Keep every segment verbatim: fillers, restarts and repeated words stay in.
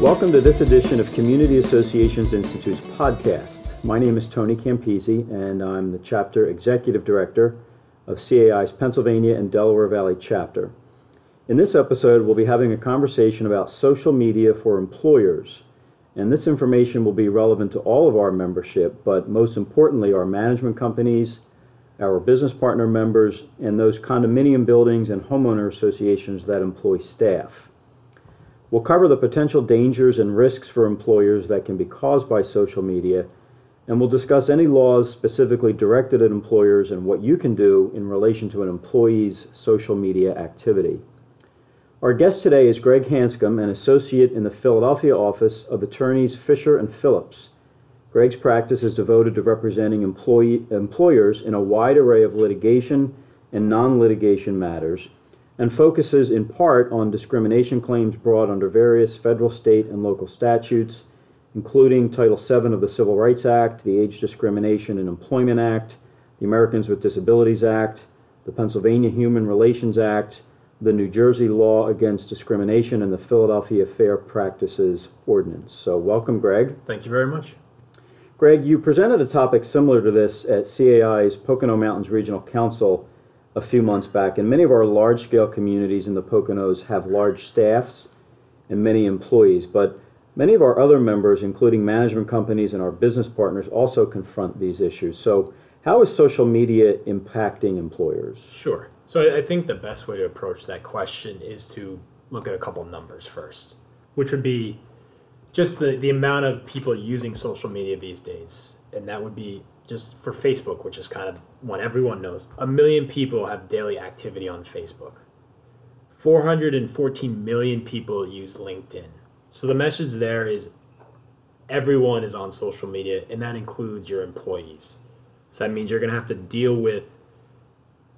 Welcome to this edition of Community Associations Institute's podcast. My name is Tony Campisi, and I'm the Chapter Executive Director of C A I's Pennsylvania and Delaware Valley Chapter. In this episode, we'll be having a conversation about social media for employers, and this information will be relevant to all of our membership, but most importantly, our management companies, our business partner members, and those condominium buildings and homeowner associations that employ staff. We'll cover the potential dangers and risks for employers that can be caused by social media, and we'll discuss any laws specifically directed at employers and what you can do in relation to an employee's social media activity. Our guest today is Greg Hanscom, an associate in the Philadelphia office of attorneys Fisher and Phillips. Greg's practice is devoted to representing employee, employers in a wide array of litigation and non-litigation matters, and focuses in part on discrimination claims brought under various federal, state, and local statutes, including Title seven of the Civil Rights Act, the Age Discrimination in Employment Act, the Americans with Disabilities Act, the Pennsylvania Human Relations Act, the New Jersey Law Against Discrimination, and the Philadelphia Fair Practices Ordinance. So welcome, Greg. Thank you very much. Greg, you presented a topic similar to this at C A I's Pocono Mountains Regional Council a few months back, and many of our large-scale communities in the Poconos have large staffs and many employees, but many of our other members, including management companies and our business partners, also confront these issues. So how is social media impacting employers? Sure. So I think the best way to approach that question is to look at a couple numbers first, which would be just the, the amount of people using social media these days. And that would be just for Facebook, which is kind of one everyone knows. A million people have daily activity on Facebook. four hundred fourteen million people use LinkedIn. So the message there is everyone is on social media, and that includes your employees. So that means you're going to have to deal with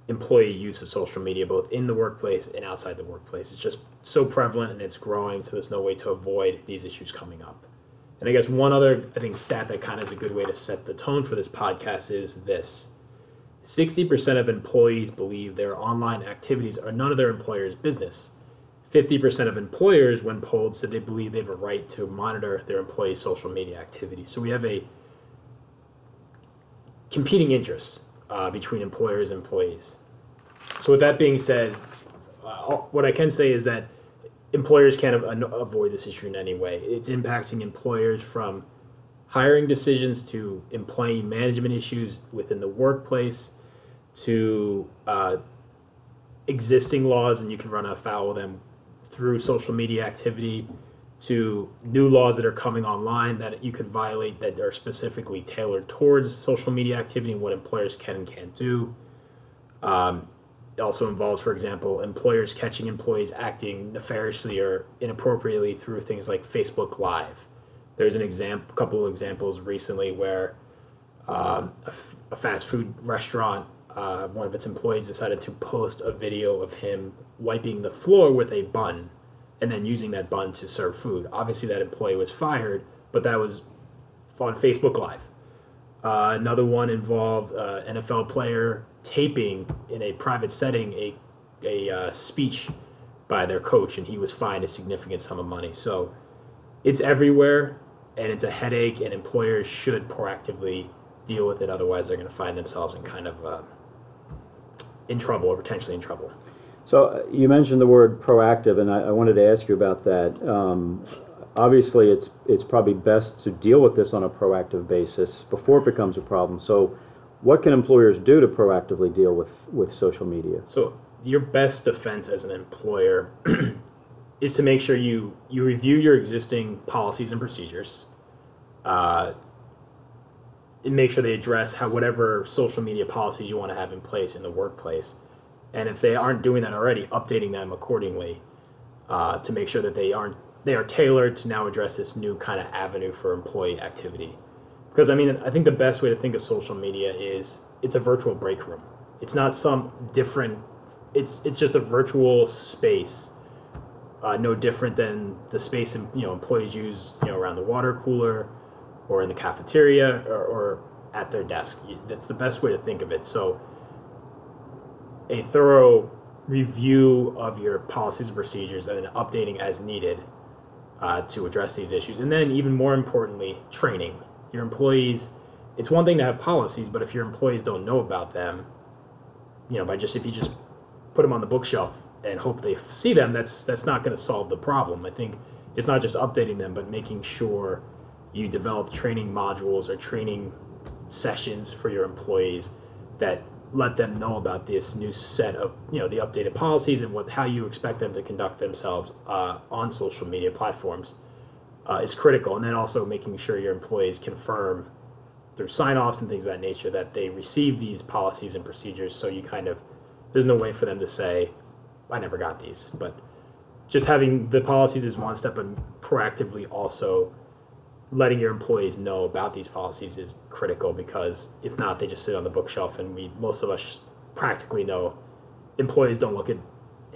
employee use of social media, both in the workplace and outside the workplace. It's just so prevalent and it's growing, so there's no way to avoid these issues coming up. And I guess one other, I think, stat that kind of is a good way to set the tone for this podcast is this. sixty percent of employees believe their online activities are none of their employer's business. fifty percent of employers, when polled, said they believe they have a right to monitor their employees' social media activities. So we have a competing interest uh, between employers and employees. So with that being said, uh, what I can say is that employers can't avoid this issue in any way. It's impacting employers from hiring decisions to employee management issues within the workplace to uh, existing laws, and you can run afoul of them through social media activity, to new laws that are coming online that you could violate that are specifically tailored towards social media activity and what employers can and can't do. Um, It also involves, for example, employers catching employees acting nefariously or inappropriately through things like Facebook Live. There's an example, couple of examples recently where um, a, f- a fast food restaurant, uh, one of its employees decided to post a video of him wiping the floor with a bun and then using that bun to serve food. Obviously, that employee was fired, but that was on Facebook Live. Uh, another one involved uh, N F L player taping in a private setting a a uh, speech by their coach, and he was fined a significant sum of money. So it's everywhere, and it's a headache, and employers should proactively deal with it. Otherwise, they're going to find themselves in kind of uh, in trouble or potentially in trouble. So you mentioned the word proactive, and I, I wanted to ask you about that. Um, Obviously, it's it's probably best to deal with this on a proactive basis before it becomes a problem. So what can employers do to proactively deal with, with social media? So your best defense as an employer is to make sure you, you review your existing policies and procedures uh, and make sure they address how whatever social media policies you want to have in place in the workplace. And if they aren't doing that already, updating them accordingly uh, to make sure that they aren't They are tailored to now address this new kind of avenue for employee activity. Because, I mean, I think the best way to think of social media is it's a virtual break room. It's not some different, it's it's just a virtual space, uh, no different than the space, you know, employees use, you know, around the water cooler or in the cafeteria or, or at their desk. That's the best way to think of it. So a thorough review of your policies and procedures and updating as needed uh, to address these issues. And then even more importantly, training. Your employees, it's one thing to have policies, but if your employees don't know about them, you know, by just, if you just put them on the bookshelf and hope they see them, that's that's not going to solve the problem. I think it's not just updating them, but making sure you develop training modules or training sessions for your employees that let them know about this new set of, you know, the updated policies and what how you expect them to conduct themselves uh, on social media platforms uh, is critical. And then also making sure your employees confirm through sign-offs and things of that nature that they receive these policies and procedures, so you kind of, there's no way for them to say, I never got these. But just having the policies is one step, and proactively also letting your employees know about these policies is critical, because if not, they just sit on the bookshelf. And we, most of us practically know employees don't look at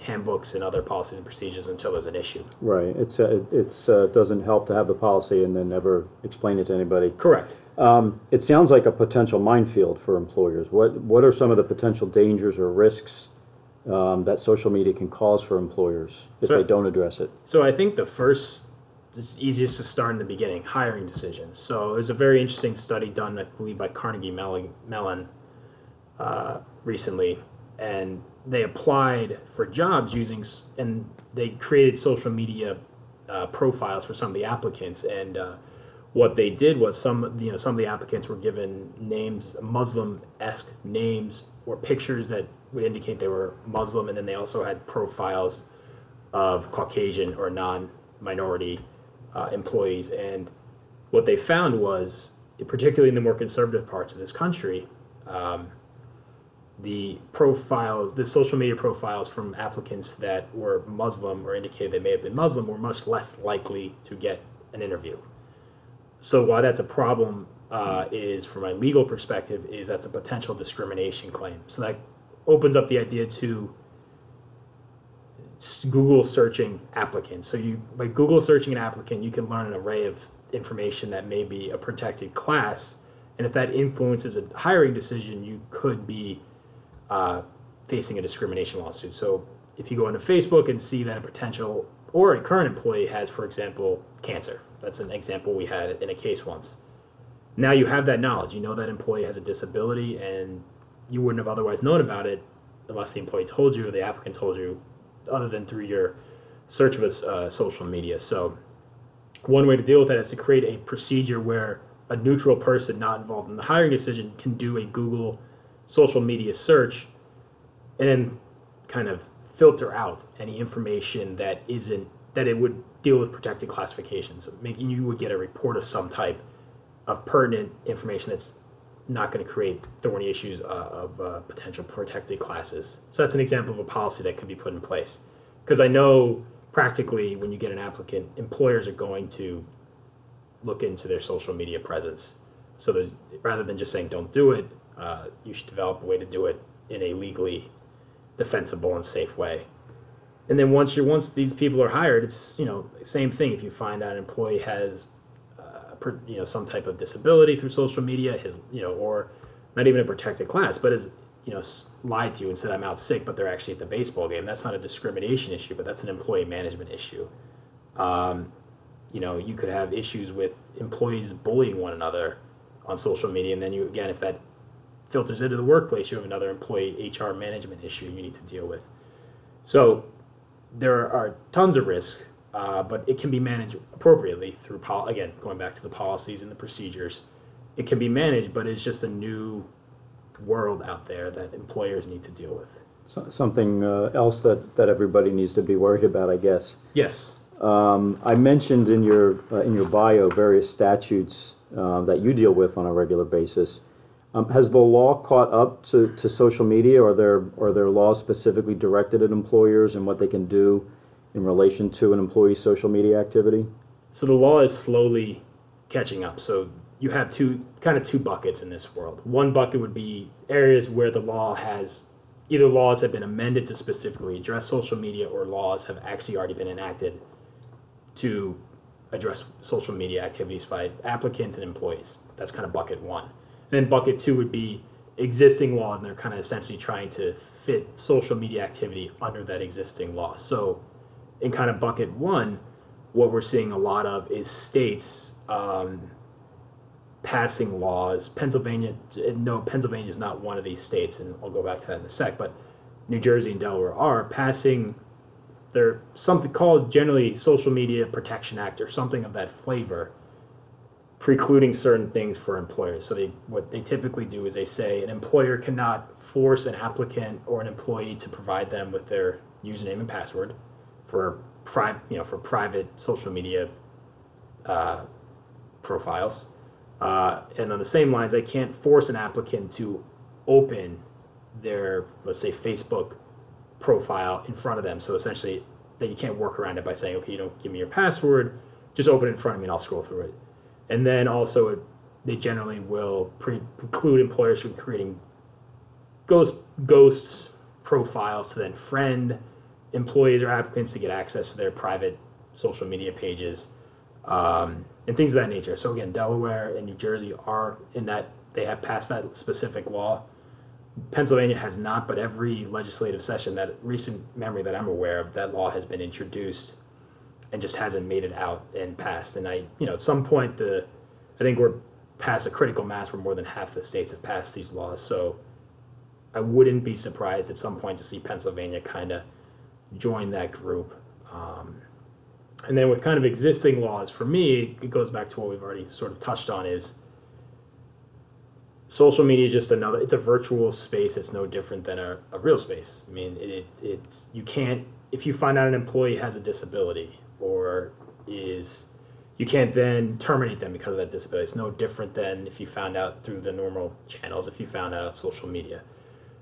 handbooks and other policies and procedures until there's an issue. Right. It's uh, it's uh, doesn't help to have the policy and then never explain it to anybody. Correct. Um, it sounds like a potential minefield for employers. What what are some of the potential dangers or risks Um, that social media can cause for employers if so, they don't address it? So I think the first, it's easiest to start in the beginning, hiring decisions. So there's a very interesting study done, I believe, by Carnegie Mellon uh, recently, and they applied for jobs using, and they created social media uh, profiles for some of the applicants. And uh, what they did was some, you know, some of the applicants were given names, Muslim-esque names or pictures that would indicate they were Muslim, and then they also had profiles of Caucasian or non-minority uh, employees. And what they found was, particularly in the more conservative parts of this country, um, the profiles, the social media profiles from applicants that were Muslim or indicated they may have been Muslim were much less likely to get an interview. So why that's a problem uh, is, from a legal perspective, is that's a potential discrimination claim. So that opens up the idea to Google searching applicants. So you, by Google searching an applicant, you can learn an array of information that may be a protected class, and if that influences a hiring decision, you could be uh, facing a discrimination lawsuit. So if you go into Facebook and see that a potential or a current employee has, for example, cancer, that's an example we had in a case once. Now you have that knowledge. You know that employee has a disability, and you wouldn't have otherwise known about it unless the employee told you or the applicant told you, other than through your search of uh, social media. So one way to deal with that is to create a procedure where a neutral person not involved in the hiring decision can do a Google social media search and then kind of filter out any information that isn't, that it would deal with protected classifications. Making, you would get a report of some type of pertinent information that's not going to create thorny issues uh, of uh, potential protected classes. So that's an example of a policy that could be put in place. Because I know practically when you get an applicant, employers are going to look into their social media presence. So there's, rather than just saying don't do it, uh, you should develop a way to do it in a legally defensible and safe way. And then once you're, once these people are hired, it's, you know, same thing. If you find out an employee has you know, some type of disability through social media, his, you know, or not even a protected class, but is, you know, lied to you and said, I'm out sick, but they're actually at the baseball game. That's not a discrimination issue, but that's an employee management issue. Um, you know, you could have issues with employees bullying one another on social media. And then you, again, if that filters into the workplace, you have another employee H R management issue you need to deal with. So there are tons of risks. Uh, but it can be managed appropriately through, pol- again, going back to the policies and the procedures. It can be managed, but it's just a new world out there that employers need to deal with. So, something uh, else that, that everybody needs to be worried about, I guess. Yes. Um, I mentioned in your uh, in your bio various statutes uh, that you deal with on a regular basis. Um, has the law caught up to, to social media? Are there, are there laws specifically directed at employers and what they can do in relation to an employee's social media activity? So the law is slowly catching up. So you have two kind of two buckets in this world. One bucket would be areas where the law has, either laws have been amended to specifically address social media, or laws have actually already been enacted to address social media activities by applicants and employees. That's kind of bucket one. And then bucket two would be existing law, and they're kind of essentially trying to fit social media activity under that existing law. So in kind of bucket one, what we're seeing a lot of is states um, passing laws. Pennsylvania, no, Pennsylvania is not one of these states, and I'll go back to that in a sec, but New Jersey and Delaware are passing their something called generally Social Media Protection Act or something of that flavor, precluding certain things for employers. So they what they typically do is they say an employer cannot force an applicant or an employee to provide them with their username and password for private, you know, for private social media uh, profiles. Uh, and on the same lines, they can't force an applicant to open their, let's say, Facebook profile in front of them. So essentially that you can't work around it by saying, okay, you don't give me your password, just open it in front of me and I'll scroll through it. And then also it, they generally will pre- preclude employers from creating ghost ghost profiles to then friend employees or applicants to get access to their private social media pages um, and things of that nature. So again, Delaware and New Jersey are in that, they have passed that specific law. Pennsylvania has not, but every legislative session that recent memory that I'm aware of, that law has been introduced and just hasn't made it out and passed. And I, you know, at some point, the I think we're past a critical mass where more than half the states have passed these laws. So I wouldn't be surprised at some point to see Pennsylvania kind of join that group. Um, and then with kind of existing laws, for me, it goes back to what we've already sort of touched on is social media is just another, it's a virtual space. It's no different than a, a real space. I mean, it, it it's, you can't, if you find out an employee has a disability or is, you can't then terminate them because of that disability. It's no different than if you found out through the normal channels, if you found out on social media.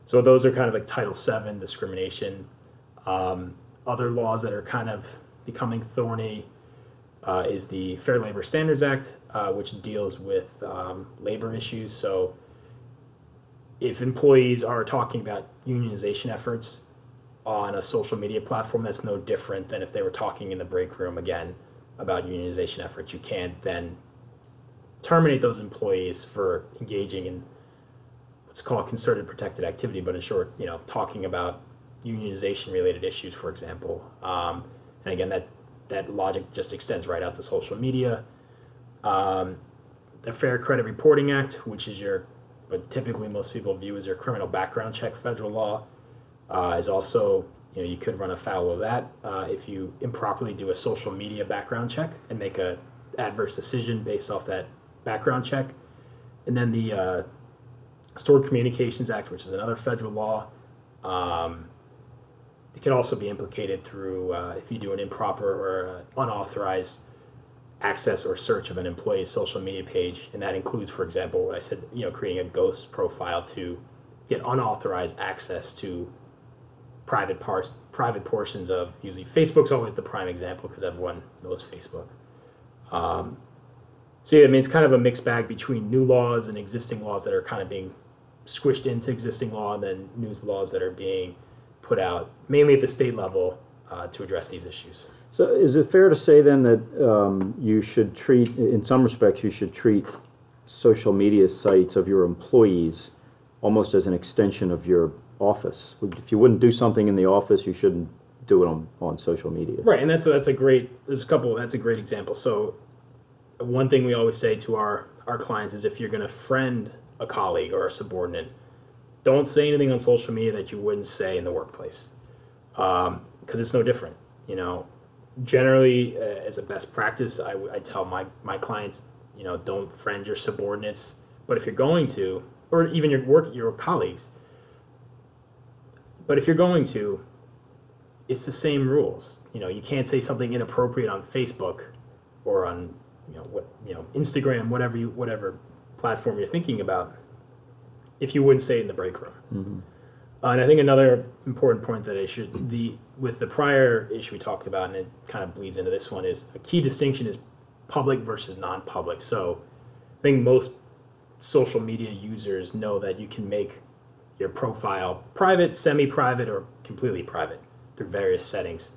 So those are kind of like Title seven, discrimination, um, other laws that are kind of becoming thorny. Uh, is the Fair Labor Standards Act, uh, which deals with um, labor issues. So if employees are talking about unionization efforts on a social media platform, that's no different than if they were talking in the break room, again, about unionization efforts. You can't then terminate those employees for engaging in what's called concerted protected activity, but in short, you know, talking about unionization-related issues, for example. Um, and again, that That logic just extends right out to social media. Um, the Fair Credit Reporting Act, which is your, what typically most people view as your criminal background check federal law, uh, is also, you know, you could run afoul of that uh, if you improperly do a social media background check and make an adverse decision based off that background check. And then the uh, Stored Communications Act, which is another federal law. Um, It can also be implicated through uh, if you do an improper or uh, unauthorized access or search of an employee's social media page, and that includes, for example, what I said, you know, creating a ghost profile to get unauthorized access to private parts, private portions of usually Facebook's always the prime example because everyone knows Facebook. Um, so yeah, I mean it's kind of a mixed bag between new laws and existing laws that are kind of being squished into existing law, and then new laws that are being put out mainly at the state level uh, to address these issues. So is it fair to say then that um, you should treat, in some respects, you should treat social media sites of your employees almost as an extension of your office? If you wouldn't do something in the office, you shouldn't do it on, on social media. Right, and that's a, that's a great, there's a couple, that's a great example. So one thing we always say to our, our clients is if you're going to friend a colleague or a subordinate, don't say anything on social media that you wouldn't say in the workplace, because um, it's no different. You know, generally, uh, as a best practice, I, I tell my, my clients, you know, don't friend your subordinates. But if you're going to, or even your work your colleagues, but if you're going to, it's the same rules. You know, you can't say something inappropriate on Facebook or on you know what you know Instagram, whatever you whatever platform you're thinking about, if you wouldn't say it in the break room. Mm-hmm. Uh, and I think another important point that I should, the with the prior issue we talked about, and it kind of bleeds into this one, is a key distinction is public versus non-public. So I think most social media users know that you can make your profile private, semi-private, or completely private through various settings.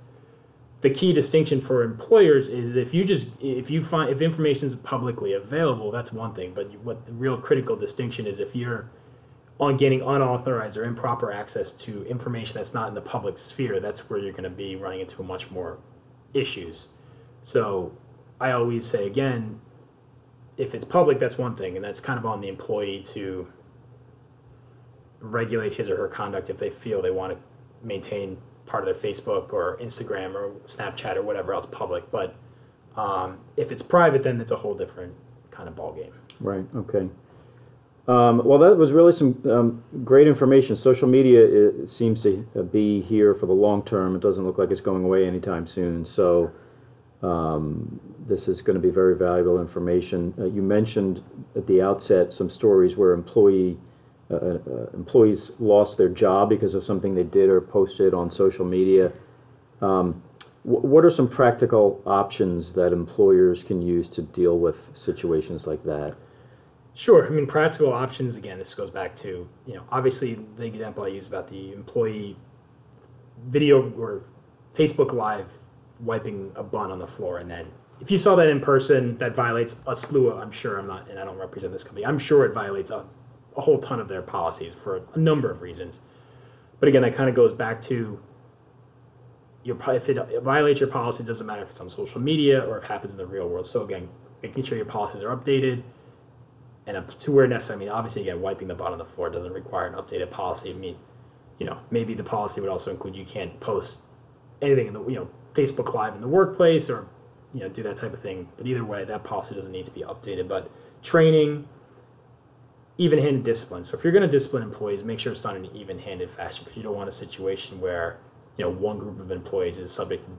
The key distinction for employers is if you just if you find if information is publicly available, that's one thing. But what the real critical distinction is if you're on getting unauthorized or improper access to information that's not in the public sphere, that's where you're going to be running into much more issues. So I always say, again, if it's public, that's one thing, and that's kind of on the employee to regulate his or her conduct if they feel they want to maintain part of their Facebook or Instagram or Snapchat or whatever else public. But um, if it's private, then it's a whole different kind of ballgame. Right, okay. Um, well, that was really some um, great information. Social media it seems to be here for the long term. It doesn't look like it's going away anytime soon. So um, this is going to be very valuable information. Uh, you mentioned at the outset some stories where employee uh, uh, employees lost their job because of something they did or posted on social media. Um, wh- what are some practical options that employers can use to deal with situations like that? Sure. I mean, practical options, again, this goes back to, you know, obviously the example I used about the employee video or Facebook Live wiping a bun on the floor. And then if you saw that in person, that violates a slew of, I'm sure I'm not, and I don't represent this company, I'm sure it violates a, a whole ton of their policies for a number of reasons. But again, that kind of goes back to, your, if it, it violates your policy, it doesn't matter if it's on social media or if it happens in the real world. So again, making sure your policies are updated. And up to where necessary, I mean, obviously, again, wiping the bottom of the floor doesn't require an updated policy. I mean, you know, maybe the policy would also include you can't post anything in the, you know, Facebook Live in the workplace or, you know, do that type of thing. But either way, that policy doesn't need to be updated. But training, even-handed discipline. So if you're going to discipline employees, make sure it's done in an even-handed fashion because you don't want a situation where, you know, one group of employees is subject to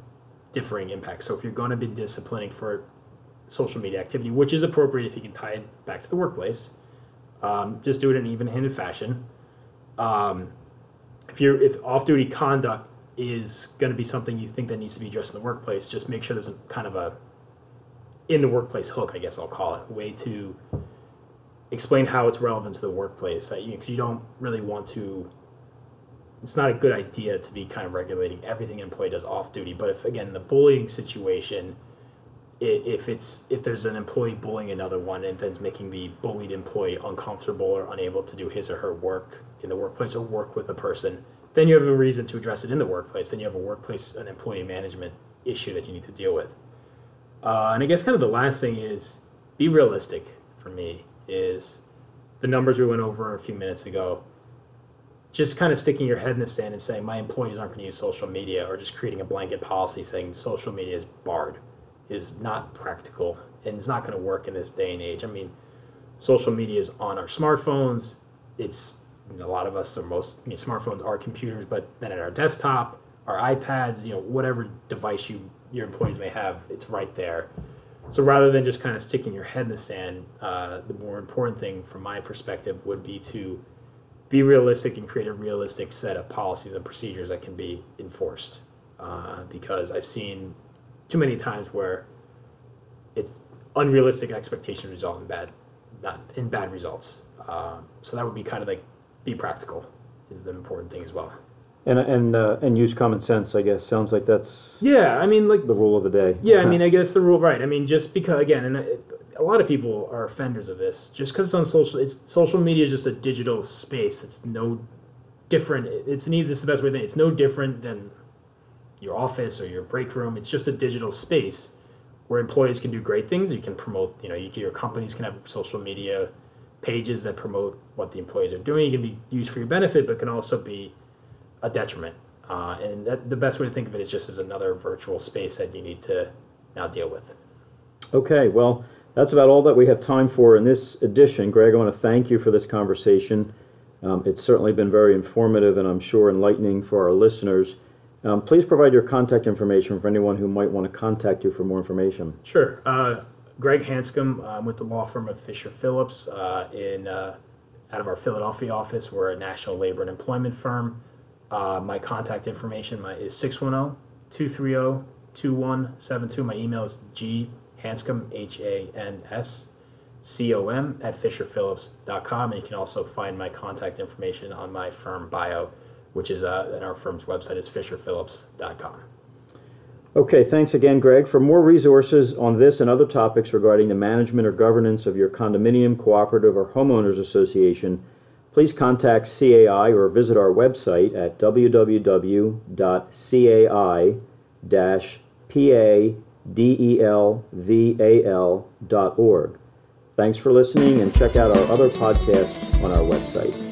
differing impacts. So if you're going to be disciplining for social media activity, which is appropriate if you can tie it back to the workplace. Um, just do it in an even-handed fashion. Um, if you're if off-duty conduct is going to be something you think that needs to be addressed in the workplace, just make sure there's a kind of a in the workplace hook, I guess I'll call it, way to explain how it's relevant to the workplace. That you, 'cause you don't really want to. It's not a good idea to be kind of regulating everything an employee does off-duty. But if again the bullying situation. If it's if there's an employee bullying another one and then's making the bullied employee uncomfortable or unable to do his or her work in the workplace or work with a person, then you have a reason to address it in the workplace. Then you have a workplace, an employee management issue that you need to deal with. Uh, and I guess kind of the last thing is be realistic for me is the numbers we went over a few minutes ago. Just kind of sticking your head in the sand and saying my employees aren't going to use social media or just creating a blanket policy saying social media is barred. Is not practical and it's not going to work in this day and age. I mean, social media is on our smartphones. It's I mean, a lot of us or most I mean, smartphones are computers, but then at our desktop, our iPads, you know, whatever device you your employees may have, it's right there. So rather than just kind of sticking your head in the sand, uh, the more important thing from my perspective would be to be realistic and create a realistic set of policies and procedures that can be enforced. Uh, because I've seen too many times where it's unrealistic expectations result in bad, not in bad results. Um, so that would be kind of like be practical is the important thing as well. And and uh, and use common sense, I guess. Sounds like that's yeah. I mean, like the rule of the day. Yeah, I mean, I guess the rule, right? I mean, just because again, and it, a lot of people are offenders of this, just because it's on social. It's social media is just a digital space. It's no different. It's neither. This is the best way to think. It's no different than your office or your break room. It's just a digital space where employees can do great things. You can promote, you know, you can, your companies can have social media pages that promote what the employees are doing. It can be used for your benefit, but can also be a detriment. Uh, and that, the best way to think of it is just as another virtual space that you need to now deal with. Okay, well, that's about all that we have time for in this edition. Greg, I want to thank you for this conversation. Um, it's certainly been very informative and I'm sure enlightening for our listeners. Um, please provide your contact information for anyone who might want to contact you for more information. Sure. Uh, Greg Hanscom, I'm with the law firm of Fisher Phillips uh, in uh, out of our Philadelphia office. We're a national labor and employment firm. Uh, my contact information my, is six one zero, two three zero, two one seven two. My email is ghanscom, H A N S C O M, at fisher phillips dot com. And you can also find my contact information on my firm bio, which is uh, and our firm's website is fisher phillips dot com. Okay, thanks again, Greg. For more resources on this and other topics regarding the management or governance of your condominium, cooperative, or homeowners association, please contact C A I or visit our website at w w w dot c a i dash p a D E L V A L dot org. Thanks for listening, and check out our other podcasts on our website.